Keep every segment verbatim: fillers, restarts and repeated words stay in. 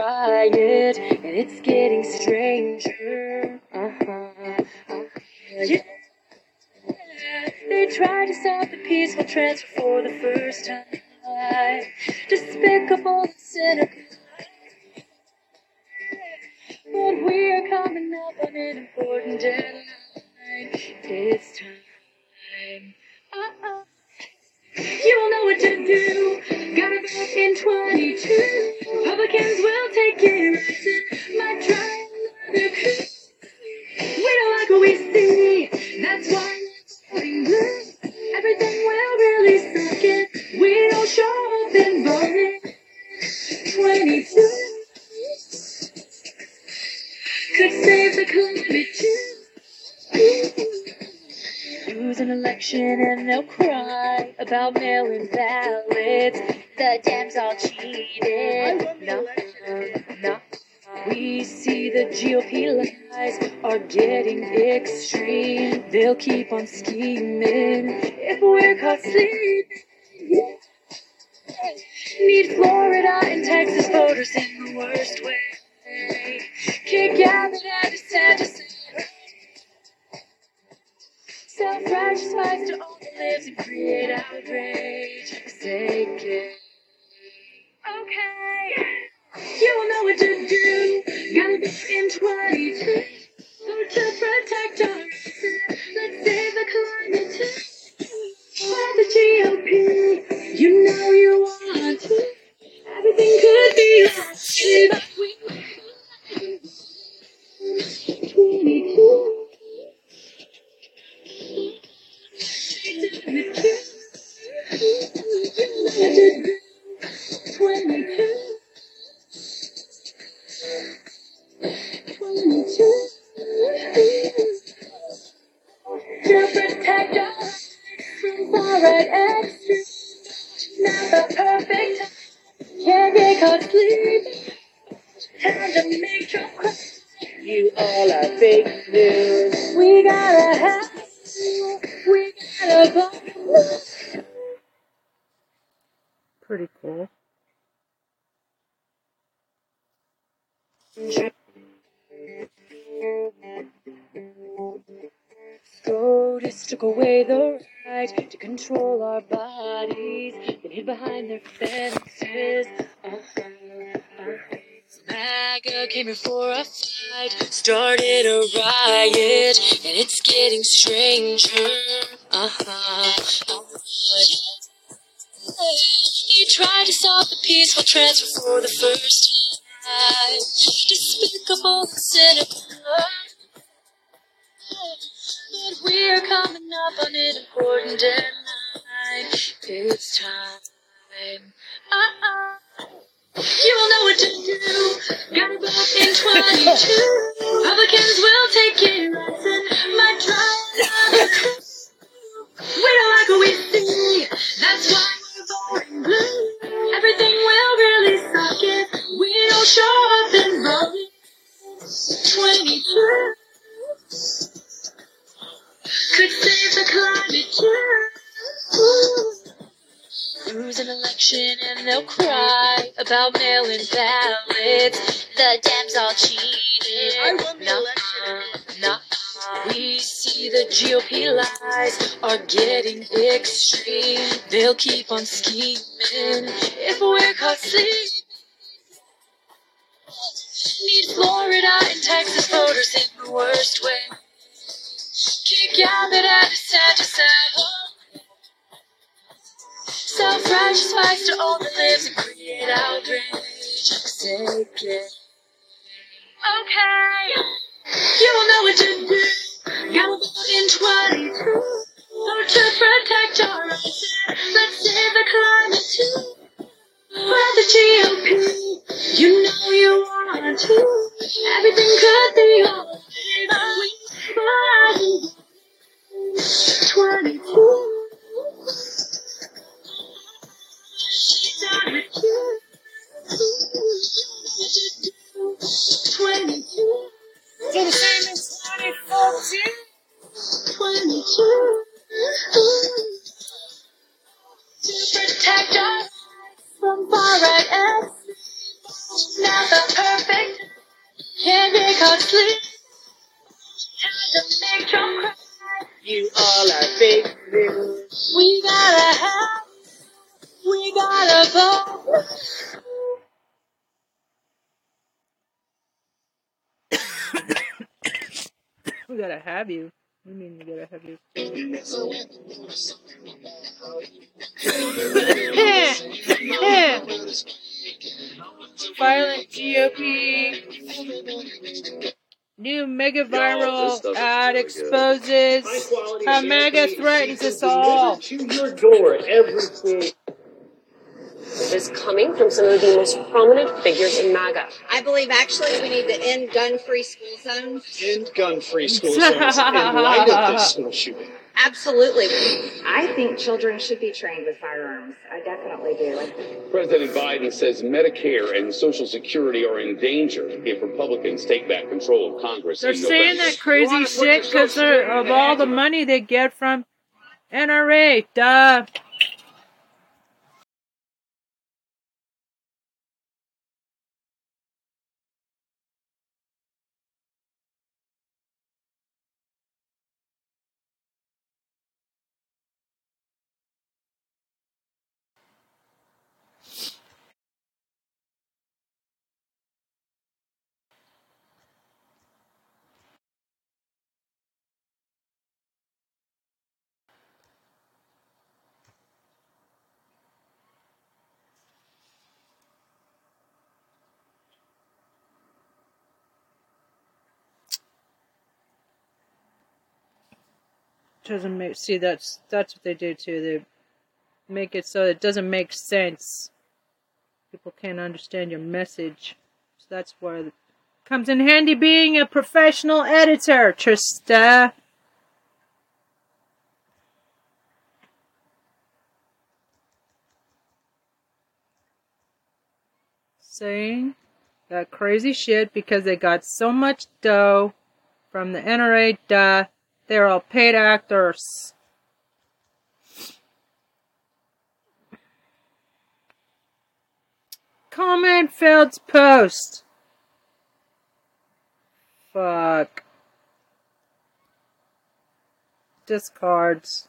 quiet, and it's getting stranger. Uh-huh. Yeah. They tried to stop the peaceful transfer for the first time. Despicable and cynical. But we are coming up on an important deadline. It's time. Uh-uh. You'll know what to do. Got it back in twenty-two. Republicans will take care of it. Might try another coup. We don't like what we see. That's why we're voting blue. Everything will really suck it. We don't show up and vote it. twenty-two could save the climate too. Lose an election and they'll cry about mail-in ballots. The Dems all cheated. No, no. We see the G O P lies are getting extreme. They'll keep on scheming if we're caught sleeping. Yeah. Need Florida and Texas voters in the worst way. Kick out that I just had to say. Self-righteous fights to own the lives and create outrage. Take it. Okay. You will know what to do. Gotta be in twenty-two. Vote to protect our citizens. Let's save the climate too. At the G O P, you know you want to. Everything could be lost. But we twenty-two. twenty-two. twenty-two. To protect us from foreign extras. Not the perfect time. Can't get caught sleeping. Time to make your cry. You all are fake news. We gotta have, we gotta vote. Pretty cool. SCOTUS took away the right to control our bodies and hid behind their fences. Uh-huh. MAGA came here for a fight, started a riot, and it's getting stranger. Uh-huh. He tried to stop the peaceful transfer for the first time. Despicable and cynical. But we're coming up on an important deadline. It's time. Uh-uh. You will know what to do. Got it back in twenty-two. Republicans will take care of it. Might try another coup. We don't like what we see. That's why we're voting blue. Everything will really suck it. We don't show up and vote it. twenty-two could save the climate too. Lose an election and they'll cry about mail-in ballots. The Dems all cheated. I won the no, election. No. We see the G O P lies are getting extreme. They'll keep on scheming if we're caught sleeping. Need Florida and Texas voters in the worst way. Kick out that I just had to say. Self-righteous fights to all that lives and create outrage. Take it. Okay. You will know what to do. Gotta vote in twenty-two. Vote to protect our rights. Let's save the climate too. We're the G O P. You know you want to. Everything could be all right. twenty-two. twenty-two for the same as twenty fourteen. twenty-two to protect us from far right extremes. Not the perfect candy called sleep. Time to make you cry. You all are big news. We gotta have, we gotta go. We gotta have you. You mean we gotta have you? Violent G O P. New mega viral ad exposes how MAGA threatens us all. To your door, everything. Is coming from some of the most prominent figures in MAGA. I believe actually we need to end gun-free school zones. End gun-free school zones in light of this school shooting. Absolutely. I think children should be trained with firearms. I definitely do. President Biden says Medicare and Social Security are in danger if Republicans take back control of Congress. They're saying that crazy shit because of all the money they get from N R A. Duh. Doesn't make see that's that's what they do too. They make it so it doesn't make sense. People can't understand your message. So that's where it comes in handy being a professional editor, Trista. Saying that crazy shit because they got so much dough from the N R A, duh. They're all paid actors. Comment Fields post. Fuck. Discards.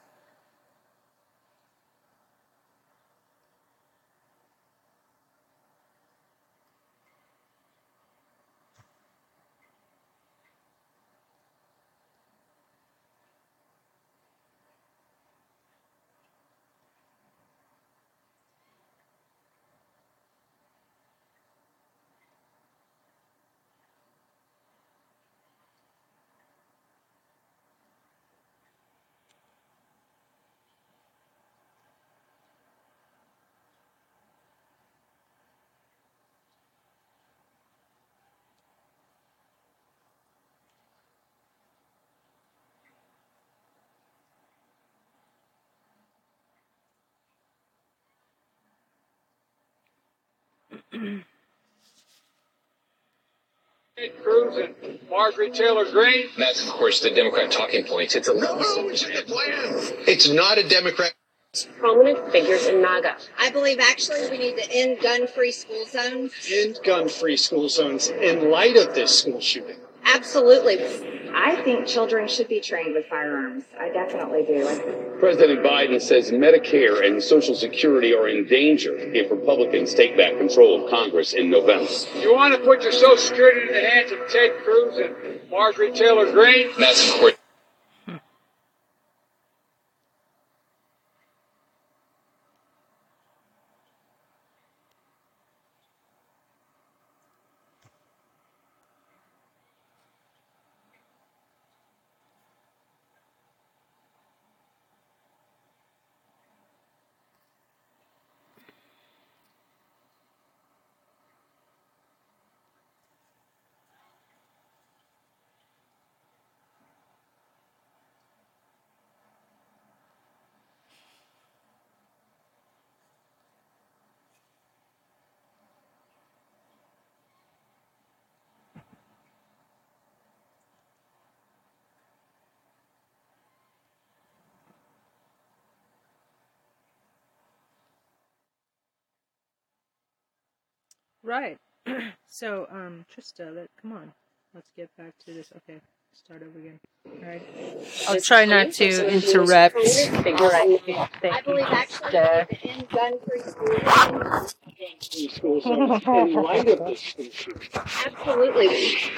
Ted Cruz and Marjorie Taylor Greene. That's, of course, the Democrat talking points. It's a no, no, it's in the plan. It's not a Democrat. Prominent figures in MAGA. I believe actually we need to end gun-free school zones. End gun-free school zones in light of this school shooting. Absolutely. I think children should be trained with firearms. I definitely do. President Biden says Medicare and Social Security are in danger if Republicans take back control of Congress in November. You want to put your Social Security in the hands of Ted Cruz and Marjorie Taylor Greene? That's of course. Right. So, um, Trista, let, come on. Let's get back to this. Okay, start over again. All right. I'll try not to interrupt. All right. Thank you, Trista. Absolutely.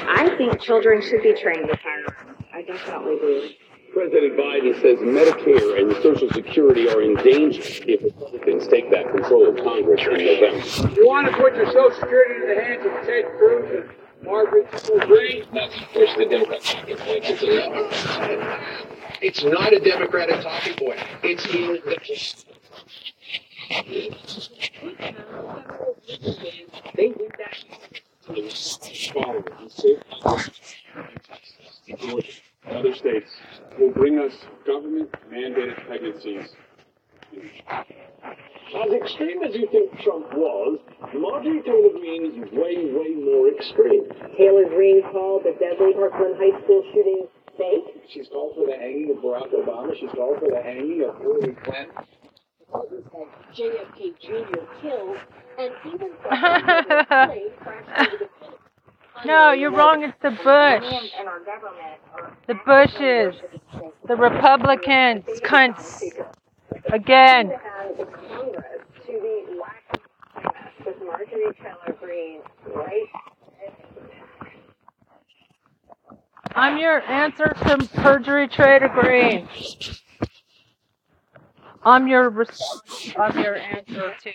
I think children should be trained with firearms. I definitely do. President Biden says Medicare and Social Security are in danger if Republicans take back control of Congress in November. You want to put your Social Security in the hands of Ted Cruz and Margaret Green? That's push the Democrats' talking point. It's a Democrat. It's not a Democratic talking point. It's in the. They did that. Other states will bring us government-mandated pregnancies. As extreme as you think Trump was, Marjorie Taylor Greene is way, way more extreme. Taylor Greene called the deadly Parkland High School shooting fake. She's called for the hanging of Barack Obama. She's called for the hanging of Hillary Clinton. J F K Junior killed, and even the No, you're wrong. It's the Bush. The Bushes. The Republicans. Cunts. Again. The Congress to the lack of with Marjorie Taylor Greene, right? I'm your answer to perjury, Taylor Greene. I'm your response. I'm your answer to.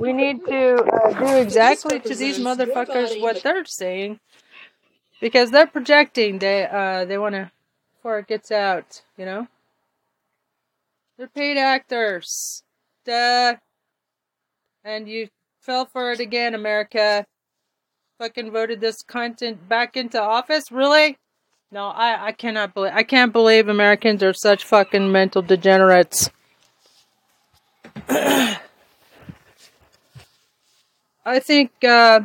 We need to uh, do exactly to these motherfuckers what they're saying, because they're projecting. They uh they want to before it gets out, you know. They're paid actors, duh. And you fell for it again, America. Fucking voted this content back into office, really? No, I, I cannot believe I can't believe Americans are such fucking mental degenerates. I think uh,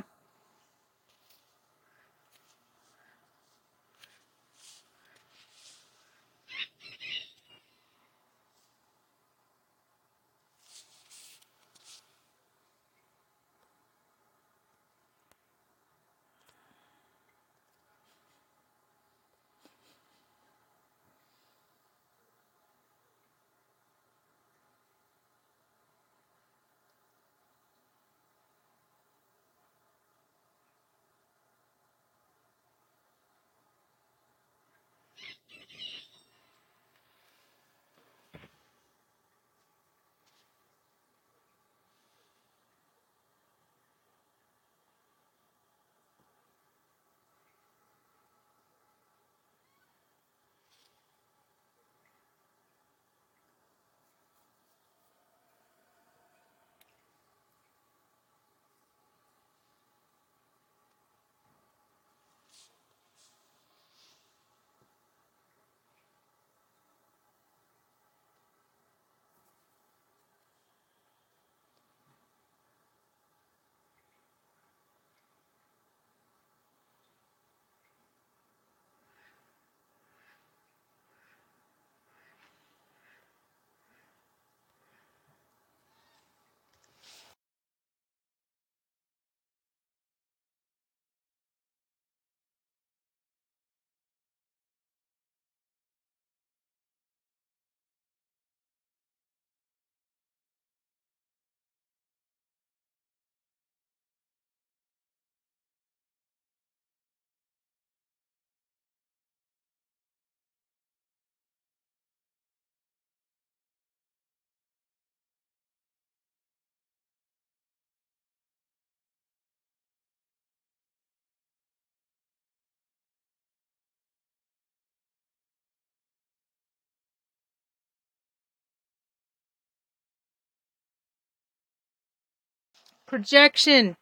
projection.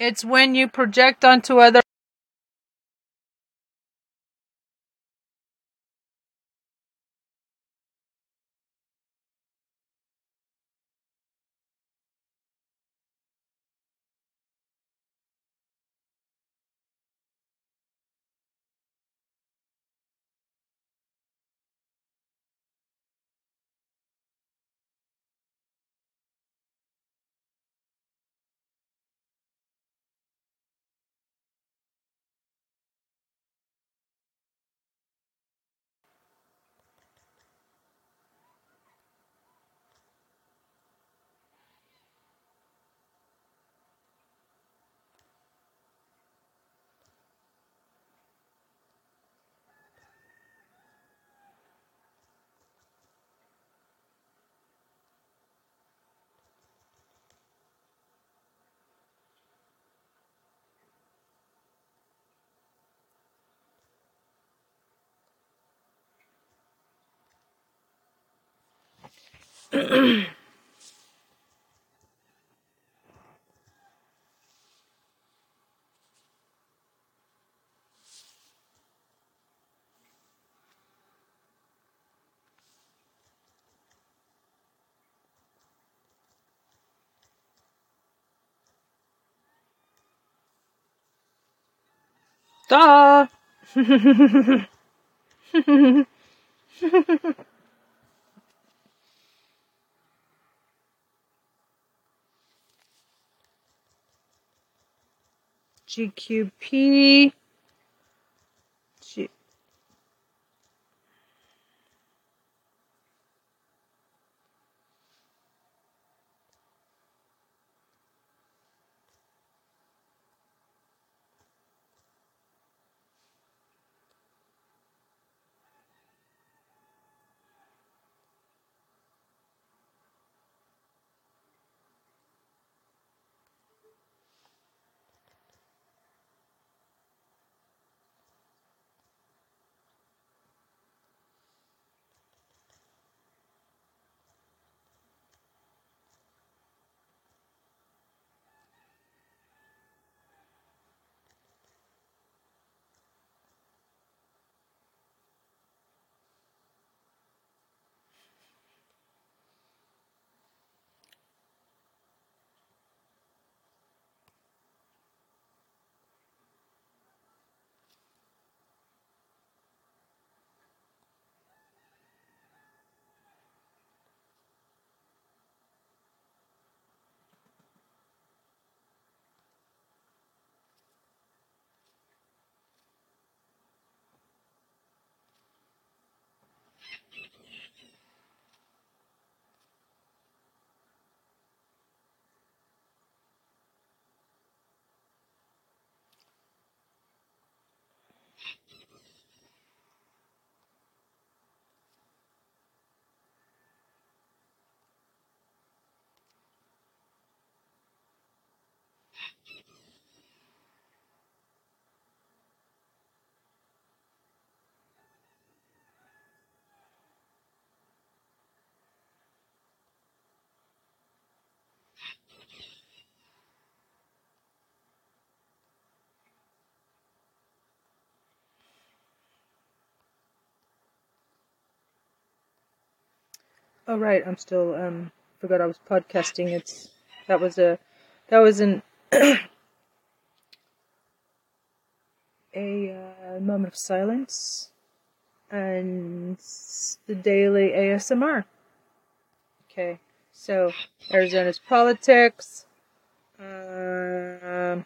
It's when you project onto other Duh! G Q P. G- Oh right, I'm still um forgot I was podcasting. It's that was a that was an a uh, moment of silence and the daily A S M R. Okay, so Arizona's politics, uh,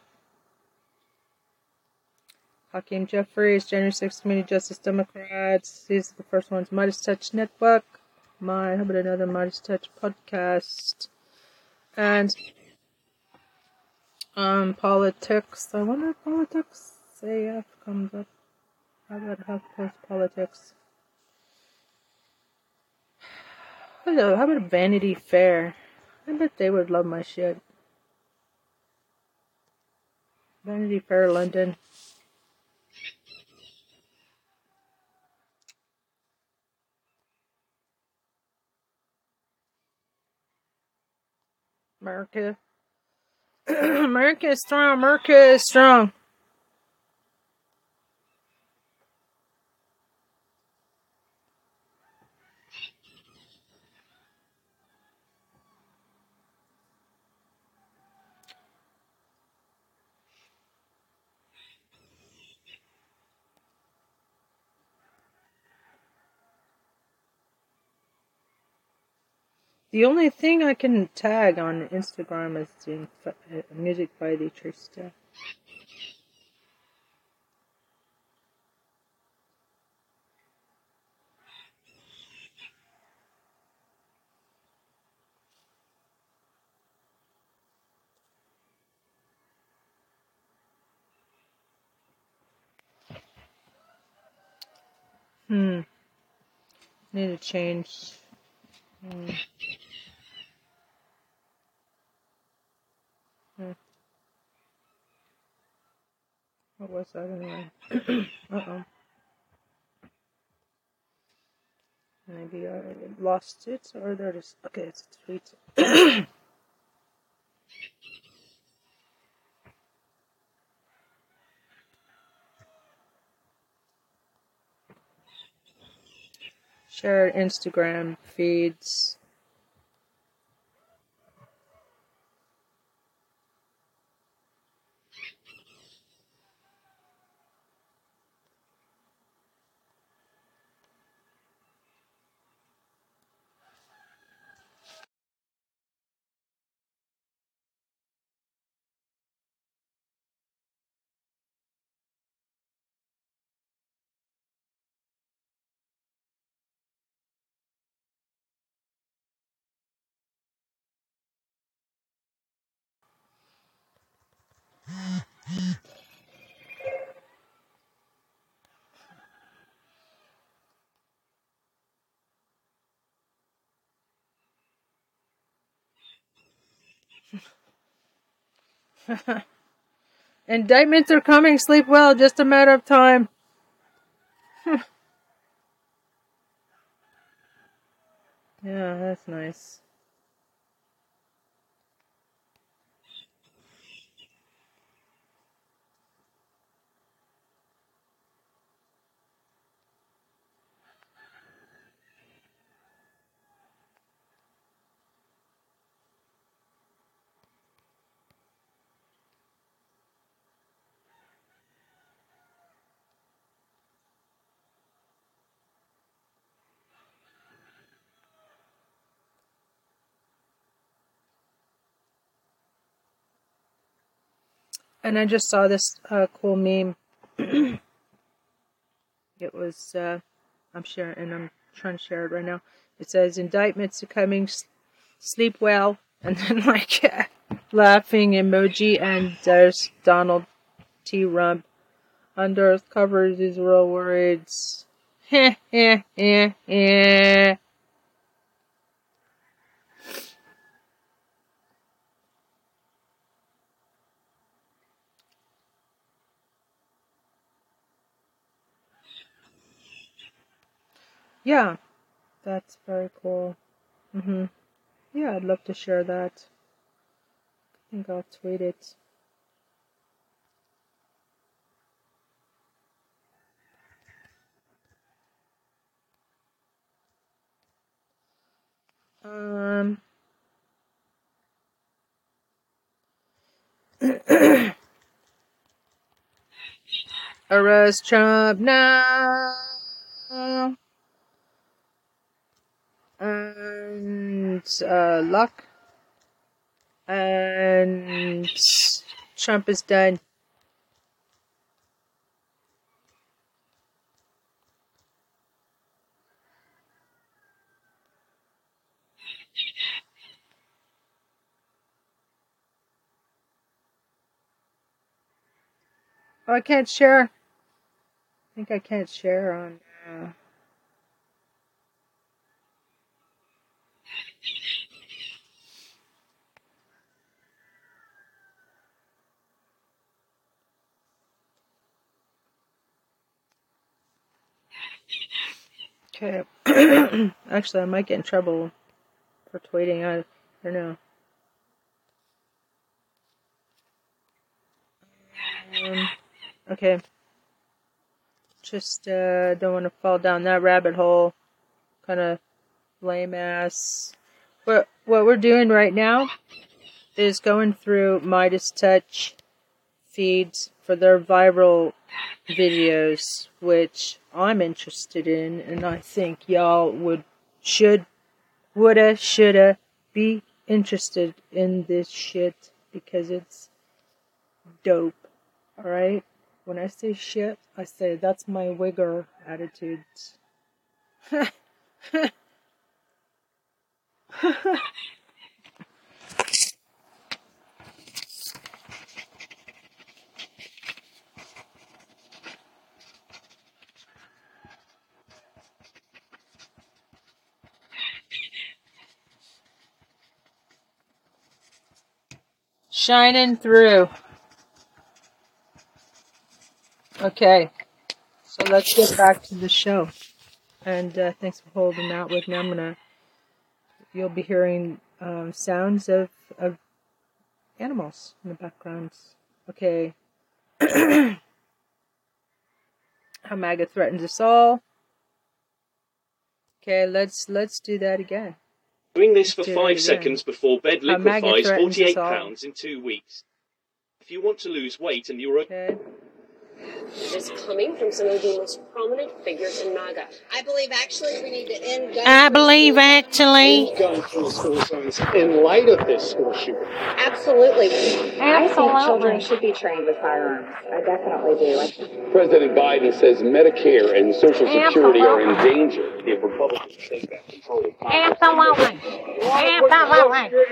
Hakeem Jeffries, January sixth Community Justice Democrats. These are the first ones. Midas Touch Network. My, how about another Midas Touch podcast? And, um, politics. I wonder if politics A F comes up. How about health post politics? Hello, how about Vanity Fair? I bet they would love my shit. Vanity Fair London. America. America is strong. America is strong. The only thing I can tag on Instagram is the inf- music by the church staff. Hmm. Need to change. Hmm. Hmm. What was that anyway? Uh oh. Maybe I lost it, or there it is. Okay, it's deleted. Shared Instagram feeds. Indictments are coming. Sleep well. Just a matter of time. Yeah, that's nice. And I just saw this uh, cool meme. It was, uh, I'm sharing, and I'm trying to share it right now. It says, indictments are coming, s- sleep well. And then, like, laughing emoji. And there's Donald T. Rump. Under his covers, these real words. Heh, heh, heh, heh. Yeah, that's very cool. Mm-hmm. Yeah, I'd love to share that. I think I'll tweet it. Um. Arrest Trump now. And uh, luck. And Trump is done. Oh, I can't share. I think I can't share on. Uh, Okay. Actually, I might get in trouble for tweeting. I don't know. Um, okay. Just uh, don't want to fall down that rabbit hole. Kind of lame ass. What what we're doing right now is going through Midas Touch feeds for their viral videos, which I'm interested in, and I think y'all would, should, woulda, shoulda be interested in this shit, because it's dope, alright? When I say shit, I say that's my wigger attitudes. Shining through. Okay, so let's get back to the show. And uh, thanks for holding out with me. I'm gonna. You'll be hearing um, sounds of of animals in the background. Okay. How MAGA threatens us all. Okay, let's let's do that again. Doing this for do five seconds before bed liquefies forty-eight pounds in two weeks. If you want to lose weight and you're okay. This coming from some of the most prominent figures in MAGA. I believe actually we need to end gun I believe actually gun control school zones in light of this school shooting. Absolutely. Absolutely. I think children should be trained with firearms. I definitely do. President Biden says Medicare and Social Security Absolutely. Are in danger if Republicans take back control of Congress. Absolutely. Absolutely.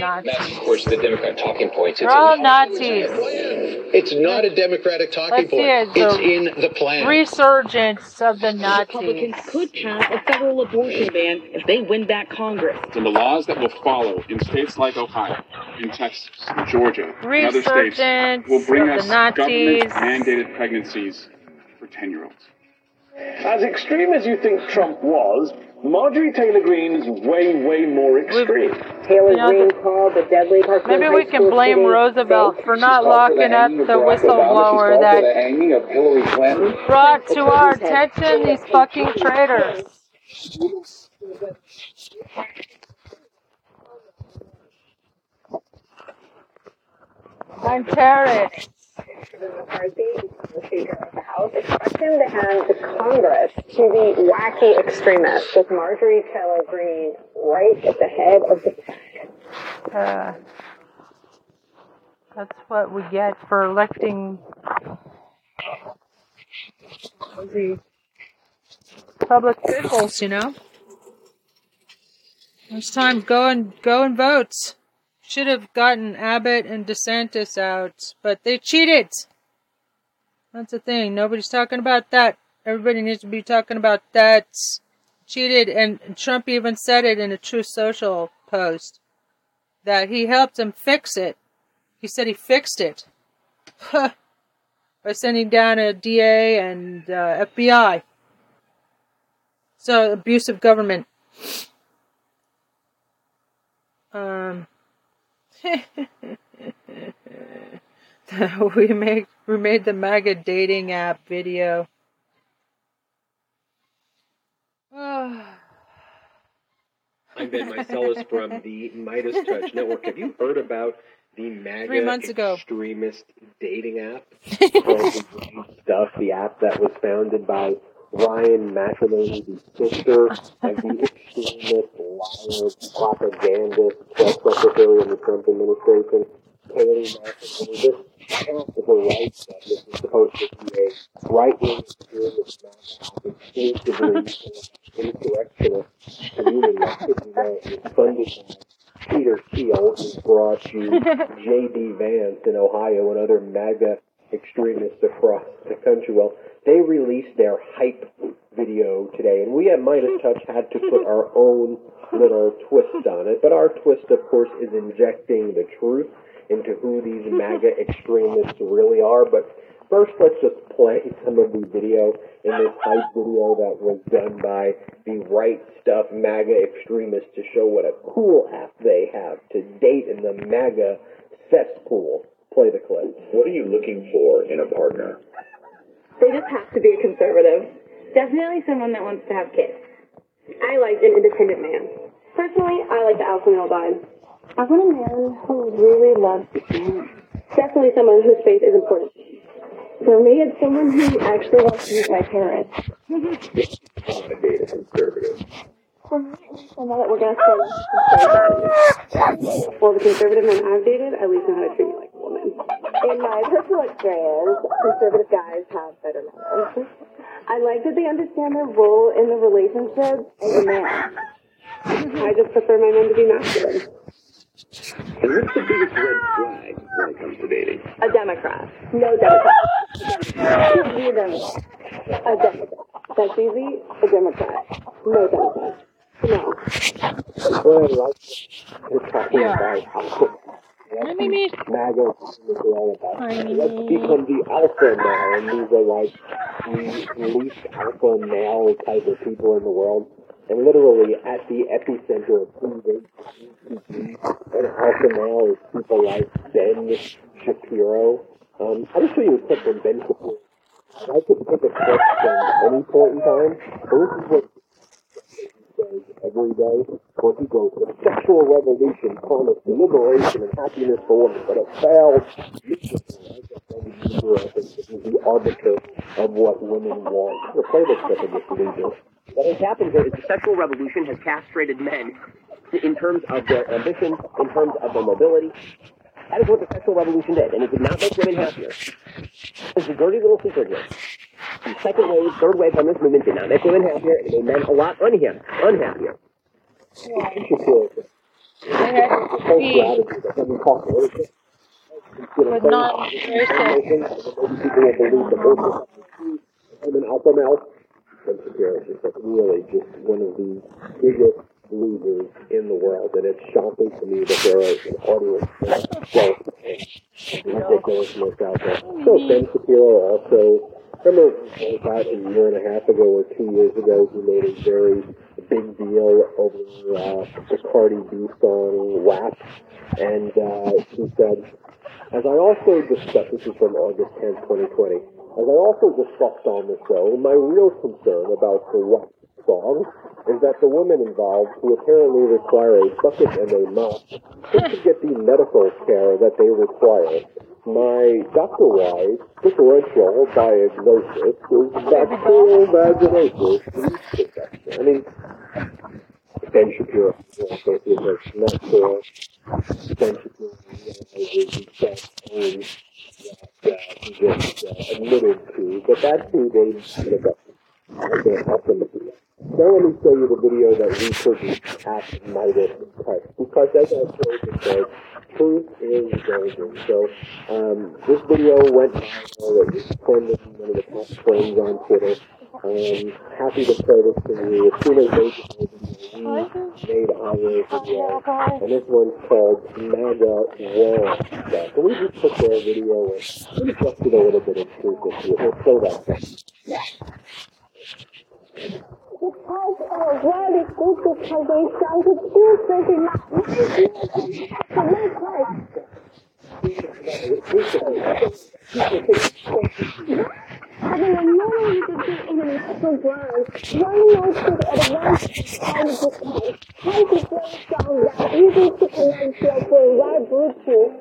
That's, of course, the Democrat talking points. It's all Nazis. It's not a Democratic talking point. It. It's in the plan. Resurgence of the Nazis. Republicans could pass a federal abortion ban if they win back Congress. And the laws that will follow in states like Ohio, in Texas, in Georgia, and other states will bring us government-mandated pregnancies for ten-year-olds. As extreme as you think Trump was, Marjorie Taylor Greene is way, way more extreme. We've, Taylor you know, Greene called the deadly Parkland Maybe we can blame city. Roosevelt for not locking up the whistleblower that the brought to our attention these fucking traitors. I'm terrorists. McCarthy, the Speaker of the House, expects him to hand the Congress to the wacky extremists, with Marjorie Taylor Greene right at the head of the pack. Uh, that's what we get for electing the public officials, you know? It's time go and go and vote. Should have gotten Abbott and DeSantis out, but they cheated. That's the thing. Nobody's talking about that. Everybody needs to be talking about that. Cheated, and Trump even said it in a True Social post that he helped him fix it. He said he fixed it huh. by sending down a D A and uh, F B I. So abusive government. Um. we made we made the MAGA dating app video. Oh. I'm Ben Meiselas from the Midas Touch Network. Have you heard about the MAGA Three months ago. Extremist dating app? Stuff. The app that was founded by Ryan McEnany, the sister of the extremist, liar, propagandist, press secretary of the Trump administration, Kayleigh McEnany. This act of the rights that this is supposed to be a right-wing extremist act exclusively insurrectionist community that is funded by Peter Thiel, who brought you J D Vance in Ohio and other MAGA extremists across the country. Well, they released their hype video today, and we at Midas Touch had to put our own little twist on it. But our twist, of course, is injecting the truth into who these MAGA extremists really are. But first, let's just play some of the video in this hype video that was done by the Right Stuff MAGA extremists to show what a cool app they have to date in the MAGA cesspool. Play the clip. What are you looking for in a partner? They just have to be a conservative. Definitely someone that wants to have kids. I like an independent man. Personally, I like the alpha male vibe. I want a man who really loves the family. Definitely someone whose faith is important. For me, it's someone who actually wants to meet my parents. I'm a date a conservative. For me, I know that we're going to start. Well, the conservative men I've dated at least know how to treat me like a woman. In my personal experience, conservative guys have better manners. I like that they understand their role in the relationship as a man. I just prefer my men to be masculine. And what's the biggest red flag when it comes to dating? A Democrat. No Democrat. Be a Democrat. A Democrat. That's easy. A Democrat. No Democrat. No. Well, I like what you're talking about. Let me meet. MAGA is all about. I mean, let's become the alpha male, and these are like the least alpha male type of people in the world. And literally at the epicenter of who they and alpha male is people like Ben Shapiro. Um, I'll just show you a clip from Ben Shapiro. I could pick a clip from any point in time, but this is what every day, where he goes to a sexual revolution, promise liberation and happiness for women, but it failed. The arbiter of what women want. The playbook clip of this leader. What has happened here is the sexual revolution has castrated men in terms of their ambition, in terms of their mobility. That is what the sexual revolution did, and it did not make women happier. It's a dirty little secret here. The second wave, third wave on this movement did not make women happier, and made men a lot unha- unhappier. Yeah. But not person. Ben Shapiro is just like really just one of the biggest losers in the world, and it's shocking to me that there is an audience that is ridiculousness out there. So Ben Shapiro also, remember about a year and a half ago or two years ago, he made a very big deal over uh, the Cardi B song "Rap," and uh, he said, as I also discussed, this is from August tenth, twenty twenty. As I also discussed on the show, my real concern about the rock song is that the women involved, who apparently require a bucket and a mop, to get the medical care that they require. My doctor-wise differential diagnosis is bacterial vaginosis infection. I mean, Ben Shapiro also is a natural. Ben Shapiro is a doctor. That uh, he just uh, admitted to, but that's who they ended up. I can't help them to do that. Now let me show you the video that we produced at Midas Touch, because as I told you before, truth is golden. So um, this video went viral. It was trending one of the top trends on Twitter. I'm happy to play this to you. As soon as they made our video, and this one's called MAGA Wall. So we just took their video and adjusted a little bit of truth with you. We'll play that back. Because our world is good because we stand to choose between having a million to be in an upper ground, one knows to advance and defend, trying to break down that easy to connect your right virtue.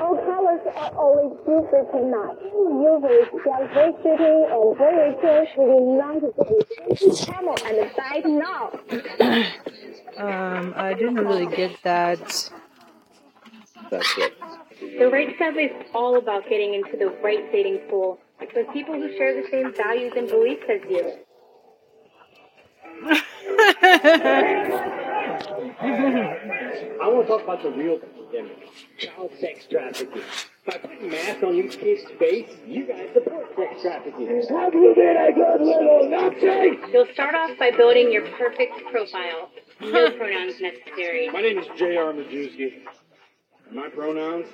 All colors are always beautiful tonight. Usually, gallery shooting and literature should be not the camel and the bite now. Um, I didn't really get that. That's it. The right stuff is all about getting into the right dating pool with people who share the same values and beliefs as you. I want to talk about the real pandemic, child sex trafficking. By putting masks on you kids' face, you guys support sex trafficking. How do you mean I got little nothing? You'll start off by building your perfect profile. No pronouns necessary. My name is J R Majewski. My pronouns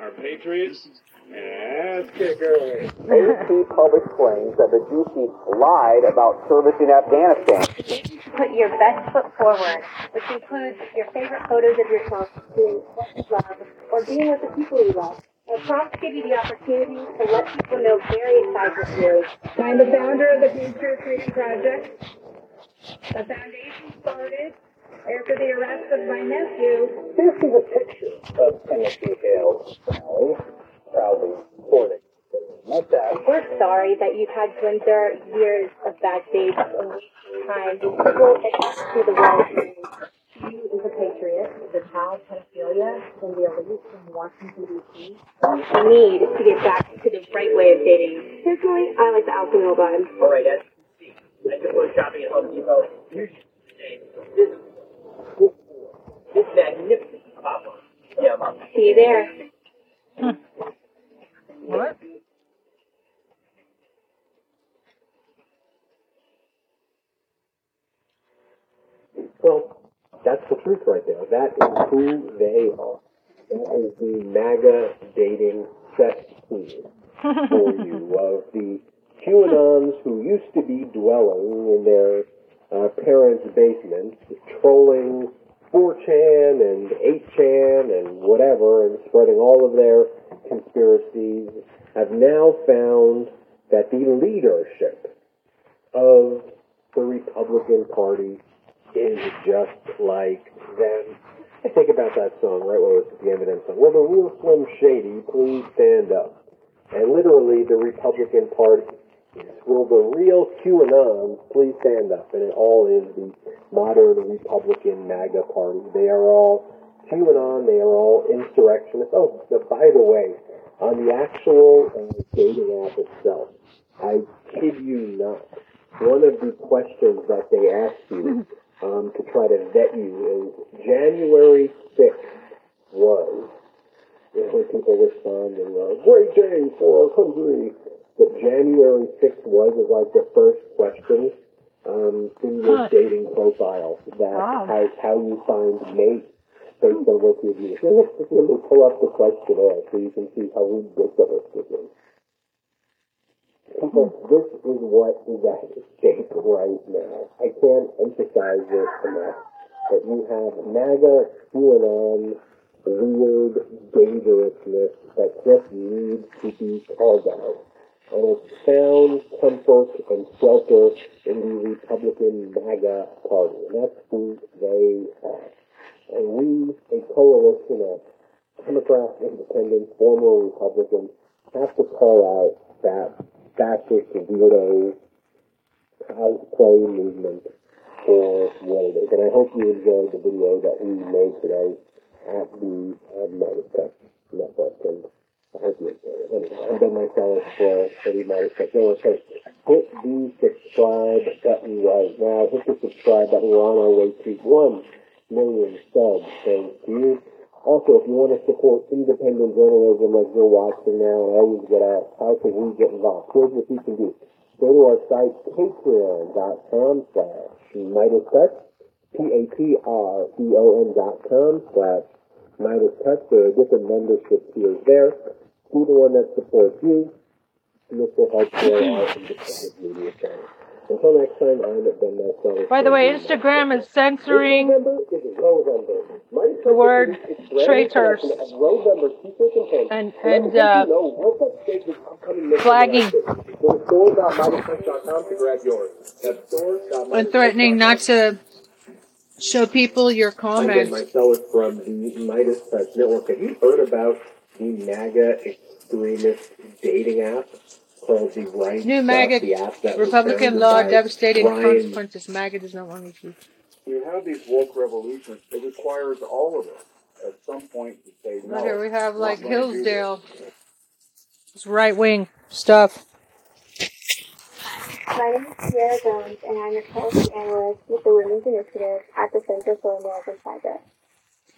are patriots and ass kickers. A P published claims that the Majewski lied about service in Afghanistan. Put your best foot forward, which includes your favorite photos of yourself doing what you love or being with the people you love. Our prompts give you the opportunity to let people know various sides of you. I'm the founder of the Future Freeze Project. The foundation started after the arrest of my nephew. This is a picture of Timothy Hale's family, proudly supporting. We're sorry that you've had to endure years of bad dates and wasted time. These people attached to the world. She is a patriot. The child pedophilia can be released in Washington D C We need to get back to the right way of dating. Personally, I like the alcohol bun. All right, guys. I just went shopping at Home Depot. This, this, this magnificent pop-up. Yeah, Mom. See you there. Hmm. What? Well, that's the truth right there. That is who they are. That is the MAGA dating sex queen for you, of the QAnons who used to be dwelling in their uh, parents' basements, trolling four chan and eight chan and whatever, and spreading all of their conspiracies, have now found that the leadership of the Republican Party is just like them. I think about that song, right, when it was the Eminem song, "Will the real Slim Shady please stand up?" And literally, the Republican Party is, "Will the real QAnon please stand up?" And it all is the modern Republican MAGA Party. They are all QAnon, they are all insurrectionists. Oh, by the way, on the actual uh, dating app itself, I kid you not, one of the questions that they ask you um, to try to vet you is, January sixth was, is when people respond in a great day for our country. But January sixth was is like the first question um, in your huh. dating profile. That wow. how, how you find mates based on what you do. So let's pull up the questionnaire so you can see how ridiculous this is. People, this is what is at stake right now. I can't emphasize this enough. But you have MAGA, QAnon, weird dangerousness that just needs to be called out. And it's found comfort and shelter in the Republican MAGA Party. And that's who they are. And we, a coalition of Democrats, independents, former Republicans, have to call out that fascist, weirdo, cosplay movement for what it is. And I hope you enjoyed the video that we made today at the Midas Touch Network. And I hope you enjoyed it. Anyway, I've been myself for the Midas Touch Network. So hit the subscribe button right now. Hit the subscribe button. We're on our way to one million subs. Thank you. Also, if you want to support independent journalism like you're watching now, I always get asked, how can we get involved? Here's what you can do. Go to our site, patreon.com slash Midas Touch, P-A-T-R-E-O-N dot com slash Midas Touch. There are different membership tiers there. Do the one that supports you, and this will help grow our independent media channel. Until next time, I'm Ben Meiselas. By the way, Instagram is censoring the word traitors and, and uh, flagging and threatening not to show people your comments. I'm Ben Meiselas from the Midas Touch Network. Have you heard about the MAGA extremist dating app? The new MAGA, the Republican law, devastating Ryan. consequences. MAGA does not want to use. You have these woke revolutions. It requires all of us at some point to say no. Here we have like Hillsdale. It's right-wing stuff. My name is Sierra Jones, and I'm a policy analyst with the Women's Initiative at the Center for American Progress.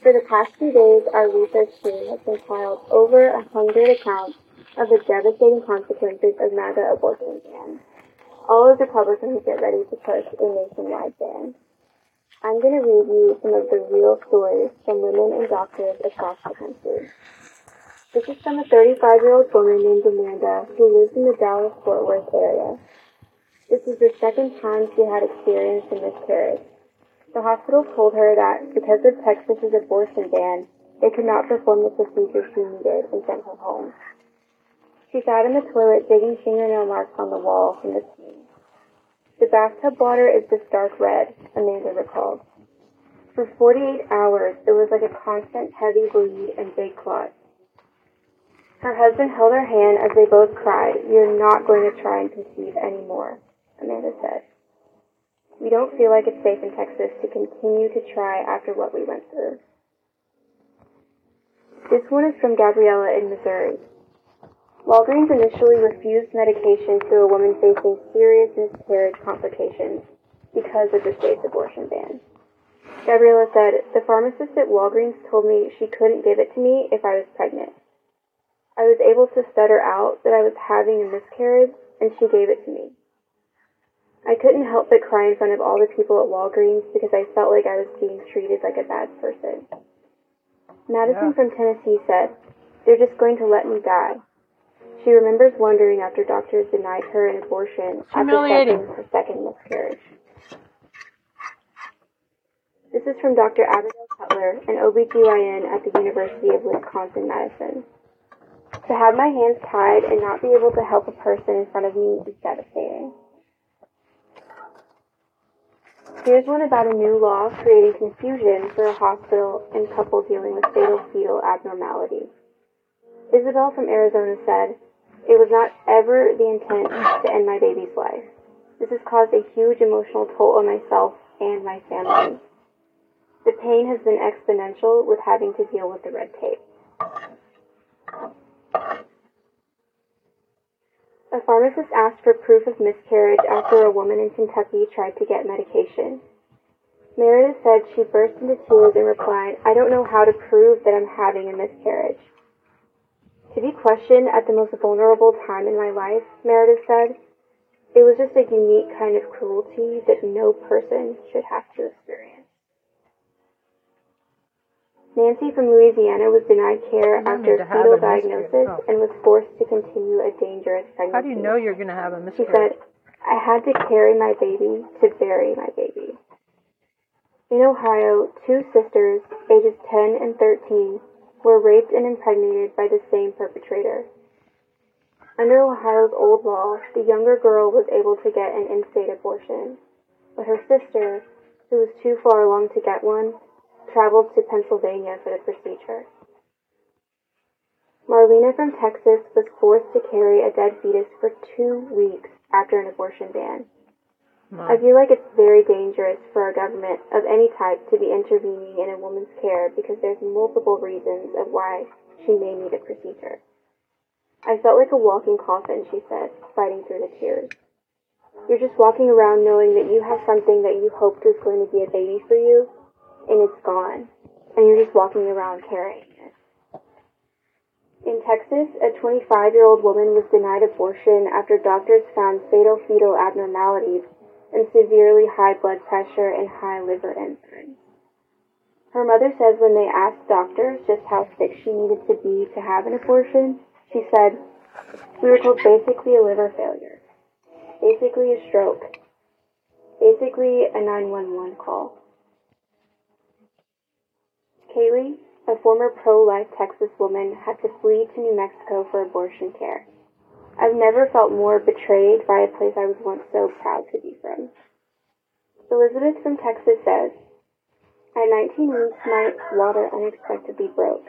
For the past few days, our research team has compiled over a hundred accounts of the devastating consequences of MAGA abortion ban. All of the Republicans get ready to push a nationwide ban. I'm going to read you some of the real stories from women and doctors across the country. This is from a thirty-five-year-old woman named Amanda who lives in the Dallas-Fort Worth area. This is the second time she had experienced a miscarriage. The hospital told her that because of Texas's abortion ban, they could not perform the procedure she needed and sent her home. She sat in the toilet, digging fingernail marks on the wall from the pee. The bathtub water is this dark red, Amanda recalled. For forty-eight hours, it was like a constant heavy bleed and big clot. Her husband held her hand as they both cried, "You're not going to try and conceive anymore," Amanda said. "We don't feel like it's safe in Texas to continue to try after what we went through." This one is from Gabriella in Missouri. Walgreens initially refused medication to a woman facing serious miscarriage complications because of the state's abortion ban. Gabriella said, "The pharmacist at Walgreens told me she couldn't give it to me if I was pregnant. I was able to stutter out that I was having a miscarriage, and she gave it to me." I couldn't help but cry in front of all the people at Walgreens because I felt like I was being treated like a bad person. Madison yeah. from Tennessee said, "They're just going to let me die." She remembers wondering after doctors denied her an abortion after her second miscarriage. This is from Doctor Abigail Cutler, an O B G Y N at the University of Wisconsin-Madison. "To have my hands tied and not be able to help a person in front of me is devastating." Here's one about a new law creating confusion for a hospital and couple dealing with fatal fetal abnormalities. Isabel from Arizona said, "It was not ever the intent to end my baby's life. This has caused a huge emotional toll on myself and my family. The pain has been exponential with having to deal with the red tape." A pharmacist asked for proof of miscarriage after a woman in Kentucky tried to get medication. Meredith said she burst into tears and replied, "I don't know how to prove that I'm having a miscarriage." "To be questioned at the most vulnerable time in my life," Meredith said, "it was just a unique kind of cruelty that no person should have to experience." Nancy from Louisiana was denied care after a fetal diagnosis oh. and was forced to continue a dangerous pregnancy. How do you know you're going to have a miscarriage? She said, "I had to carry my baby to bury my baby." In Ohio, two sisters, ages ten and thirteen, were raped and impregnated by the same perpetrator. Under Ohio's old law, the younger girl was able to get an in-state abortion, but her sister, who was too far along to get one, traveled to Pennsylvania for the procedure. Marlena from Texas was forced to carry a dead fetus for two weeks after an abortion ban. Mom. "I feel like it's very dangerous for our government of any type to be intervening in a woman's care because there's multiple reasons of why she may need a procedure. I felt like a walking coffin," she said, fighting through the tears. "You're just walking around knowing that you have something that you hoped was going to be a baby for you, and it's gone, and you're just walking around carrying it." In Texas, a twenty-five-year-old woman was denied abortion after doctors found fatal fetal abnormalities and severely high blood pressure and high liver enzymes. Her mother says when they asked doctors just how sick she needed to be to have an abortion, she said, "We were told basically a liver failure, basically a stroke, basically a nine one one call." Kayleigh, a former pro-life Texas woman, had to flee to New Mexico for abortion care. "I've never felt more betrayed by a place I was once so proud to be from." Elizabeth from Texas says, "At nineteen weeks, my water unexpectedly broke.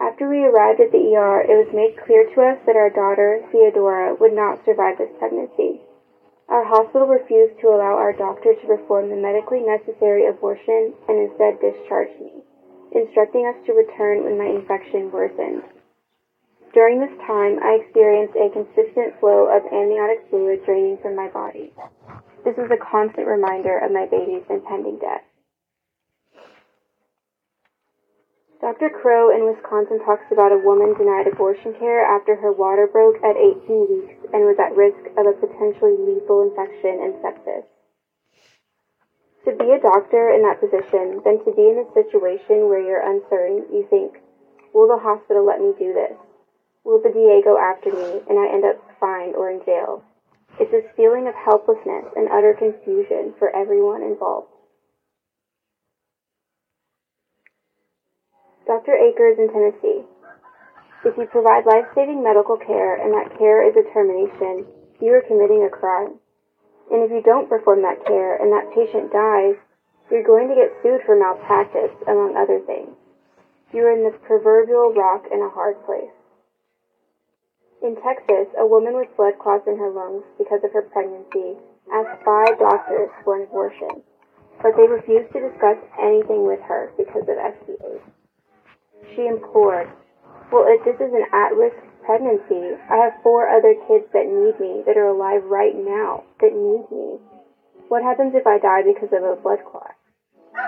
After we arrived at the E R, it was made clear to us that our daughter, Theodora, would not survive this pregnancy. Our hospital refused to allow our doctor to perform the medically necessary abortion and instead discharged me, instructing us to return when my infection worsened. During this time, I experienced a consistent flow of amniotic fluid draining from my body. This was a constant reminder of my baby's impending death." Doctor Crow in Wisconsin talks about a woman denied abortion care after her water broke at eighteen weeks and was at risk of a potentially lethal infection and sepsis. "To be a doctor in that position, then to be in a situation where you're uncertain, you think, will the hospital let me do this? Will the D A go after me and I end up fined or in jail? It's this feeling of helplessness and utter confusion for everyone involved." Doctor Akers in Tennessee. "If you provide life-saving medical care and that care is a termination, you are committing a crime. And if you don't perform that care and that patient dies, you're going to get sued for malpractice, among other things. You're in the proverbial rock in a hard place." In Texas, a woman with blood clots in her lungs because of her pregnancy asked five doctors for an abortion, but they refused to discuss anything with her because of S B eight. She implored, "Well, if this is an at-risk pregnancy, I have four other kids that need me, that are alive right now, that need me. What happens if I die because of a blood clot?"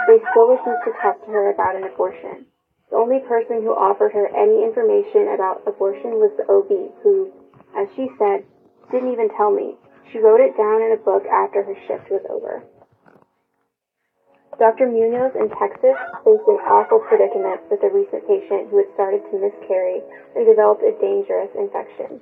They still refused to talk to her about an abortion. The only person who offered her any information about abortion was the O B, who, as she said, "didn't even tell me. She wrote it down in a book after her shift was over. Doctor Munoz in Texas faced an awful predicament with a recent patient who had started to miscarry and developed a dangerous infection.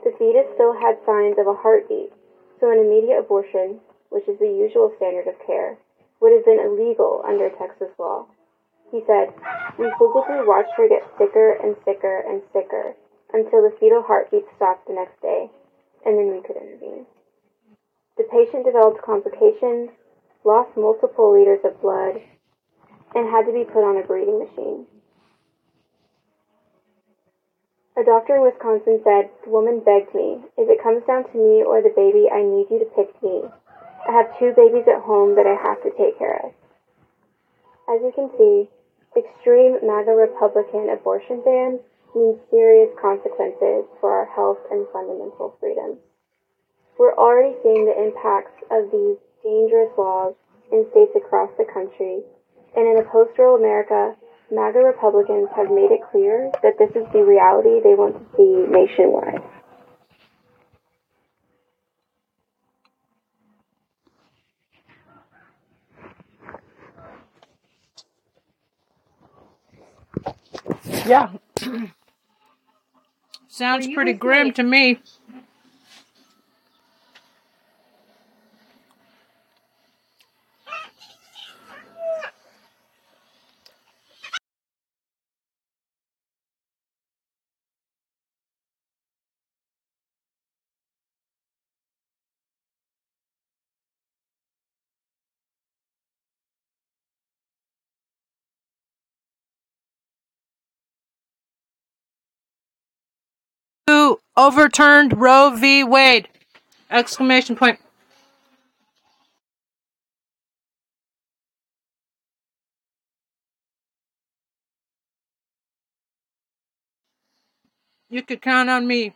The fetus still had signs of a heartbeat, so an immediate abortion, which is the usual standard of care, would have been illegal under Texas law. He said, "We physically watched her get sicker and sicker and sicker until the fetal heartbeat stopped the next day, and then we could intervene." The patient developed complications, lost multiple liters of blood, and had to be put on a breathing machine. A doctor in Wisconsin said, "The woman begged me, if it comes down to me or the baby, I need you to pick me. I have two babies at home that I have to take care of." As you can see, extreme MAGA Republican abortion ban means serious consequences for our health and fundamental freedoms. We're already seeing the impacts of these dangerous laws in states across the country, and in a post-war America, MAGA Republicans have made it clear that this is the reality they want to see nationwide. Yeah. Sounds pretty grim to me. Overturned Roe v. Wade! Exclamation point. You could count on me.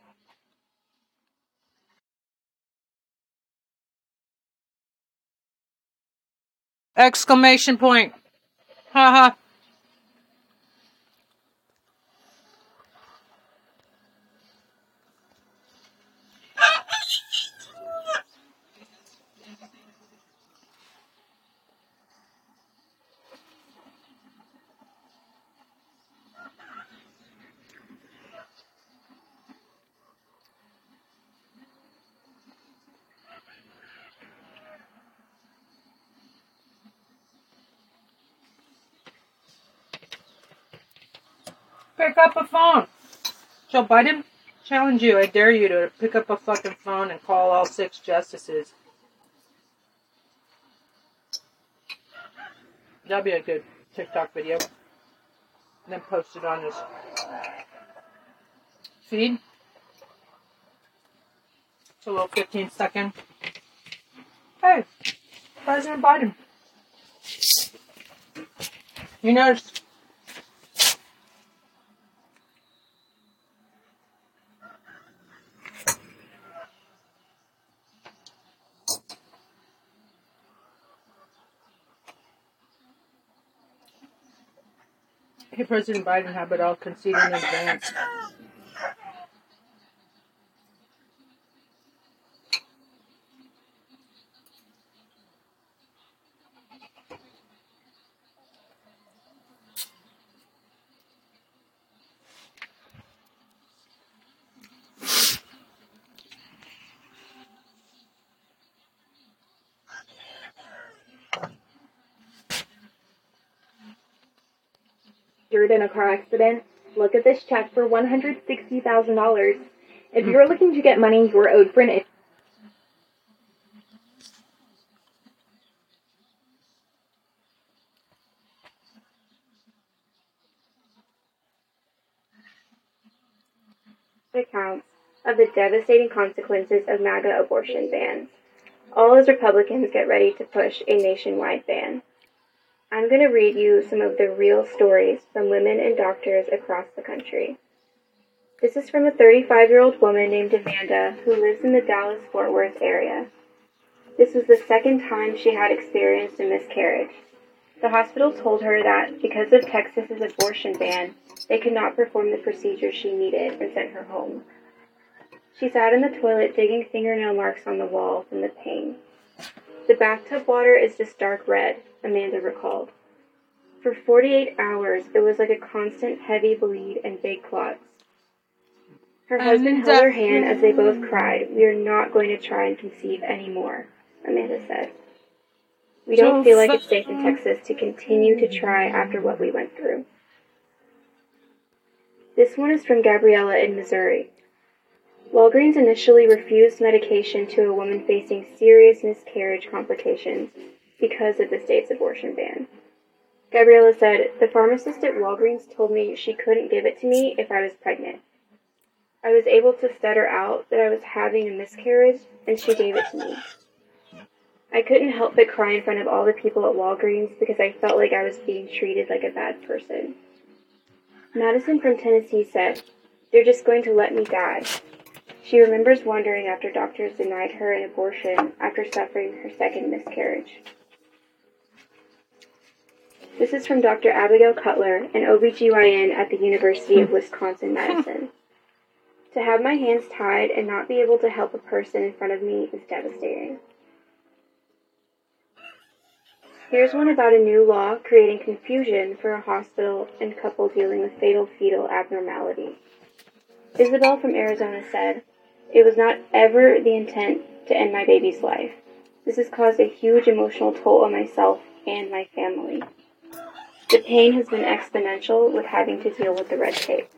Exclamation point. Ha ha. Pick up a phone. Joe Biden, challenge you. I dare you to pick up a fucking phone and call all six justices. That'd be a good TikTok video. And then post it on his feed. It's a little fifteen second. Hey, President Biden. You noticed. President Biden have it all conceded in advance. In a car accident, look at this check for one hundred sixty thousand dollars. If you're looking to get money, you are owed for an... accounts of the devastating consequences of MAGA abortion bans, all as Republicans get ready to push a nationwide ban. I'm going to read you some of the real stories from women and doctors across the country. This is from a thirty-five-year-old woman named Amanda who lives in the Dallas-Fort Worth area. This was the second time she had experienced a miscarriage. The hospital told her that because of Texas's abortion ban, they could not perform the procedure she needed and sent her home. She sat in the toilet, digging fingernail marks on the wall from the pain. The bathtub water is just dark red, Amanda recalled. For forty-eight hours, it was like a constant heavy bleed and big clots. Her husband held her hand as they both cried. We are not going to try and conceive anymore, Amanda said. We don't feel like it's safe in Texas to continue to try after what we went through. This one is from Gabriella in Missouri. Walgreens initially refused medication to a woman facing serious miscarriage complications because of the state's abortion ban. Gabriella said, the pharmacist at Walgreens told me she couldn't give it to me if I was pregnant. I was able to stutter out that I was having a miscarriage, and she gave it to me. I couldn't help but cry in front of all the people at Walgreens because I felt like I was being treated like a bad person. Madison from Tennessee said, they're just going to let me die. She remembers wondering after doctors denied her an abortion after suffering her second miscarriage. This is from Doctor Abigail Cutler, an O B G Y N at the University of Wisconsin-Madison. To have my hands tied and not be able to help a person in front of me is devastating. Here's one about a new law creating confusion for a hospital and couple dealing with fatal fetal abnormality. Isabel from Arizona said, it was not ever the intent to end my baby's life. This has caused a huge emotional toll on myself and my family. The pain has been exponential with having to deal with the red tape.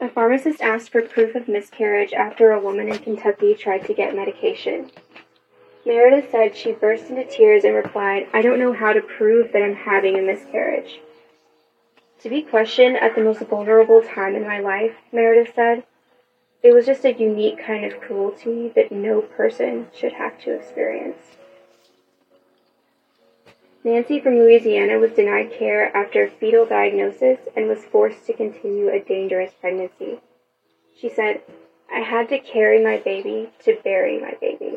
A pharmacist asked for proof of miscarriage after a woman in Kentucky tried to get medication. Meredith said she burst into tears and replied, I don't know how to prove that I'm having a miscarriage. To be questioned at the most vulnerable time in my life, Meredith said, it was just a unique kind of cruelty that no person should have to experience. Nancy from Louisiana was denied care after a fetal diagnosis and was forced to continue a dangerous pregnancy. She said, I had to carry my baby to bury my baby.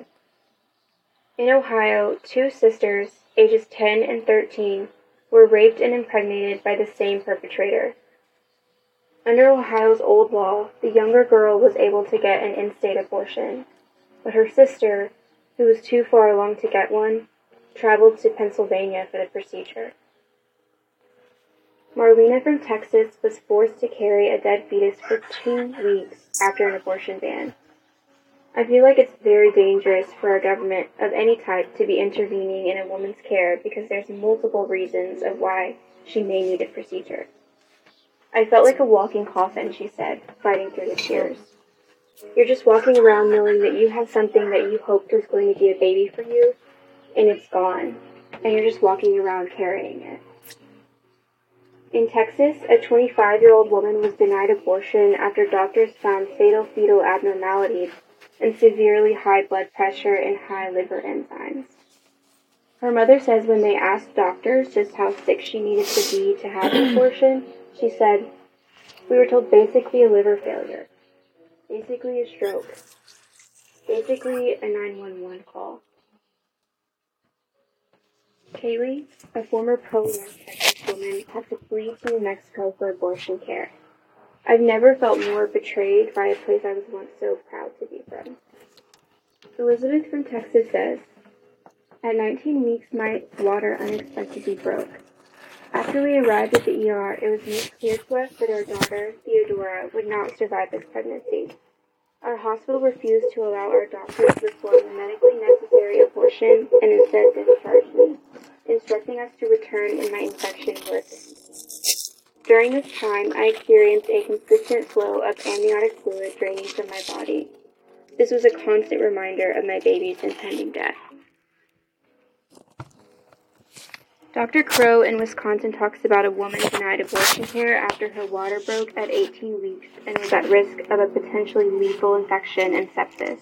In Ohio, two sisters, ages ten and thirteen, were raped and impregnated by the same perpetrator. Under Ohio's old law, the younger girl was able to get an in-state abortion, but her sister, who was too far along to get one, traveled to Pennsylvania for the procedure. Marlena from Texas was forced to carry a dead fetus for two weeks after an abortion ban. I feel like it's very dangerous for our government of any type to be intervening in a woman's care because there's multiple reasons of why she may need a procedure. I felt like a walking coffin, she said, fighting through the tears. You're just walking around knowing that you have something that you hoped was going to be a baby for you, and it's gone, and you're just walking around carrying it. In Texas, a twenty-five-year-old woman was denied abortion after doctors found fatal fetal abnormalities and severely high blood pressure and high liver enzymes. Her mother says when they asked doctors just how sick she needed to be to have an abortion, she said, we were told basically a liver failure, basically a stroke, basically a nine one one call. Kayleigh, a former pro-life Texas woman, had to flee to New Mexico for abortion care. I've never felt more betrayed by a place I was once so proud to be from. Elizabeth from Texas says, at nineteen weeks, my water unexpectedly broke. After we arrived at the E R, it was made clear to us that our daughter, Theodora, would not survive this pregnancy. Our hospital refused to allow our doctor to perform the medically necessary abortion and instead discharged me, instructing us to return when my infection worsened. During this time, I experienced a consistent flow of amniotic fluid draining from my body. This was a constant reminder of my baby's impending death. Doctor Crow in Wisconsin talks about a woman denied abortion care after her water broke at eighteen weeks and was at risk of a potentially lethal infection and sepsis.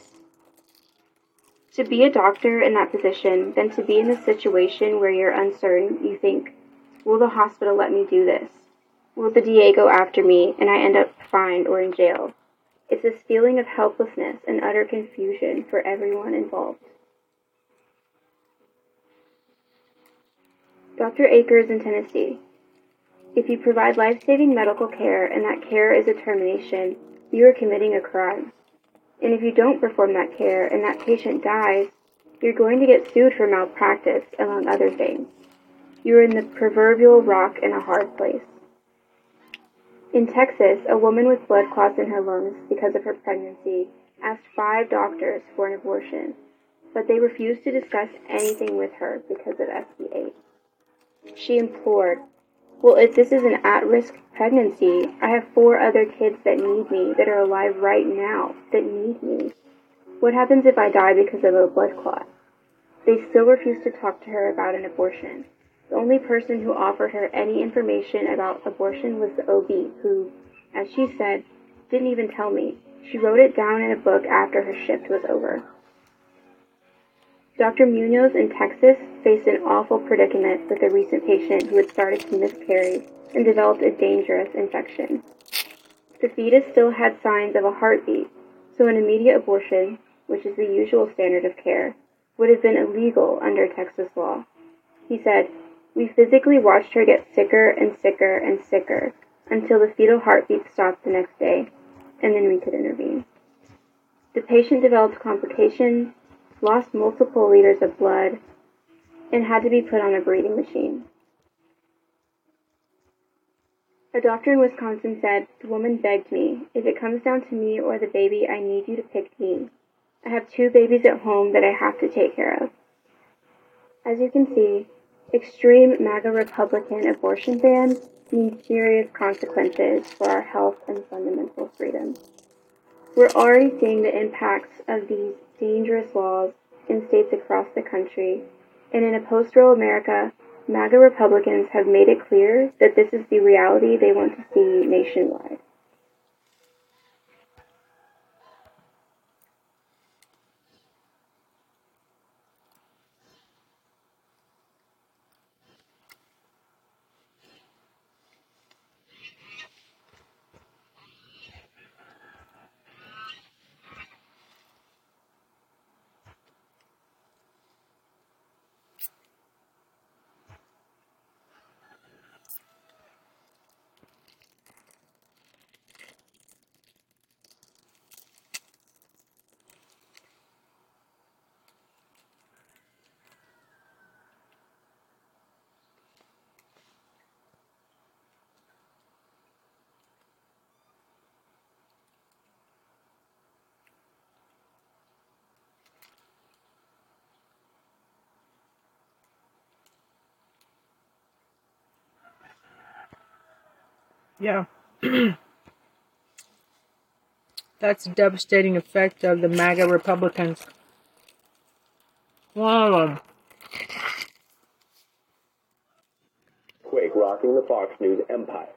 To be a doctor in that position, then to be in a situation where you're uncertain, you think, will the hospital let me do this? Will the D A go after me, and I end up fined or in jail? It's this feeling of helplessness and utter confusion for everyone involved. Doctor Akers in Tennessee. If you provide life-saving medical care and that care is a termination, you are committing a crime. And if you don't perform that care and that patient dies, you're going to get sued for malpractice, among other things. You are in the proverbial rock in a hard place. In Texas, a woman with blood clots in her lungs because of her pregnancy asked five doctors for an abortion, but they refused to discuss anything with her because of S B eight. She implored, "Well, if this is an at-risk pregnancy, I have four other kids that need me, that are alive right now, that need me. What happens if I die because of a blood clot?" They still refused to talk to her about an abortion. The only person who offered her any information about abortion was the O B, who, as she said, didn't even tell me. She wrote it down in a book after her shift was over. Doctor Munoz in Texas faced an awful predicament with a recent patient who had started to miscarry and developed a dangerous infection. The fetus still had signs of a heartbeat, so an immediate abortion, which is the usual standard of care, would have been illegal under Texas law. He said, "We physically watched her get sicker and sicker and sicker until the fetal heartbeat stopped the next day, and then we could intervene." The patient developed complications, lost multiple liters of blood, and had to be put on a breathing machine. A doctor in Wisconsin said, "The woman begged me, if it comes down to me or the baby, I need you to pick me. I have two babies at home that I have to take care of." As you can see, extreme MAGA Republican abortion ban means serious consequences for our health and fundamental freedoms. We're already seeing the impacts of these dangerous laws in states across the country, and in a post-war America, MAGA Republicans have made it clear that this is the reality they want to see nationwide. Yeah, that's the devastating effect of the MAGA Republicans. Wow. Quake rocking the Fox News empire.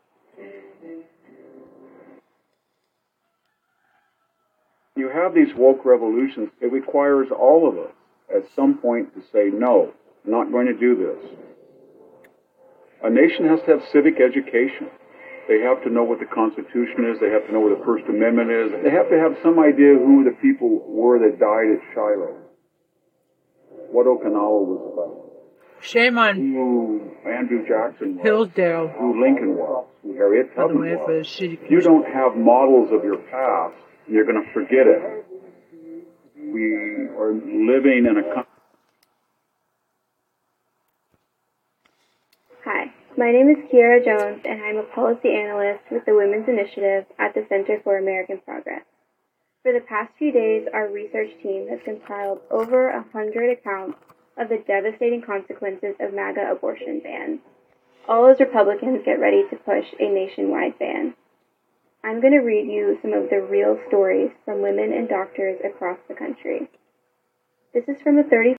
You have these woke revolutions. It requires all of us at some point to say, no, I'm not going to do this. A nation has to have civic education. They have to know what the Constitution is. They have to know what the First Amendment is. They have to have some idea who the people were that died at Shiloh, what Okinawa was about. Shame on who Andrew Jackson was, Hillsdale, who Lincoln was, who Harriet Tubman was. If you don't have models of your past, you're going to forget it. We are living in a country. Hi. My name is Kiara Jones, and I'm a policy analyst with the Women's Initiative at the Center for American Progress. For the past few days, our research team has compiled over one hundred accounts of the devastating consequences of MAGA abortion bans, all as Republicans get ready to push a nationwide ban. I'm going to read you some of the real stories from women and doctors across the country. This is from a 30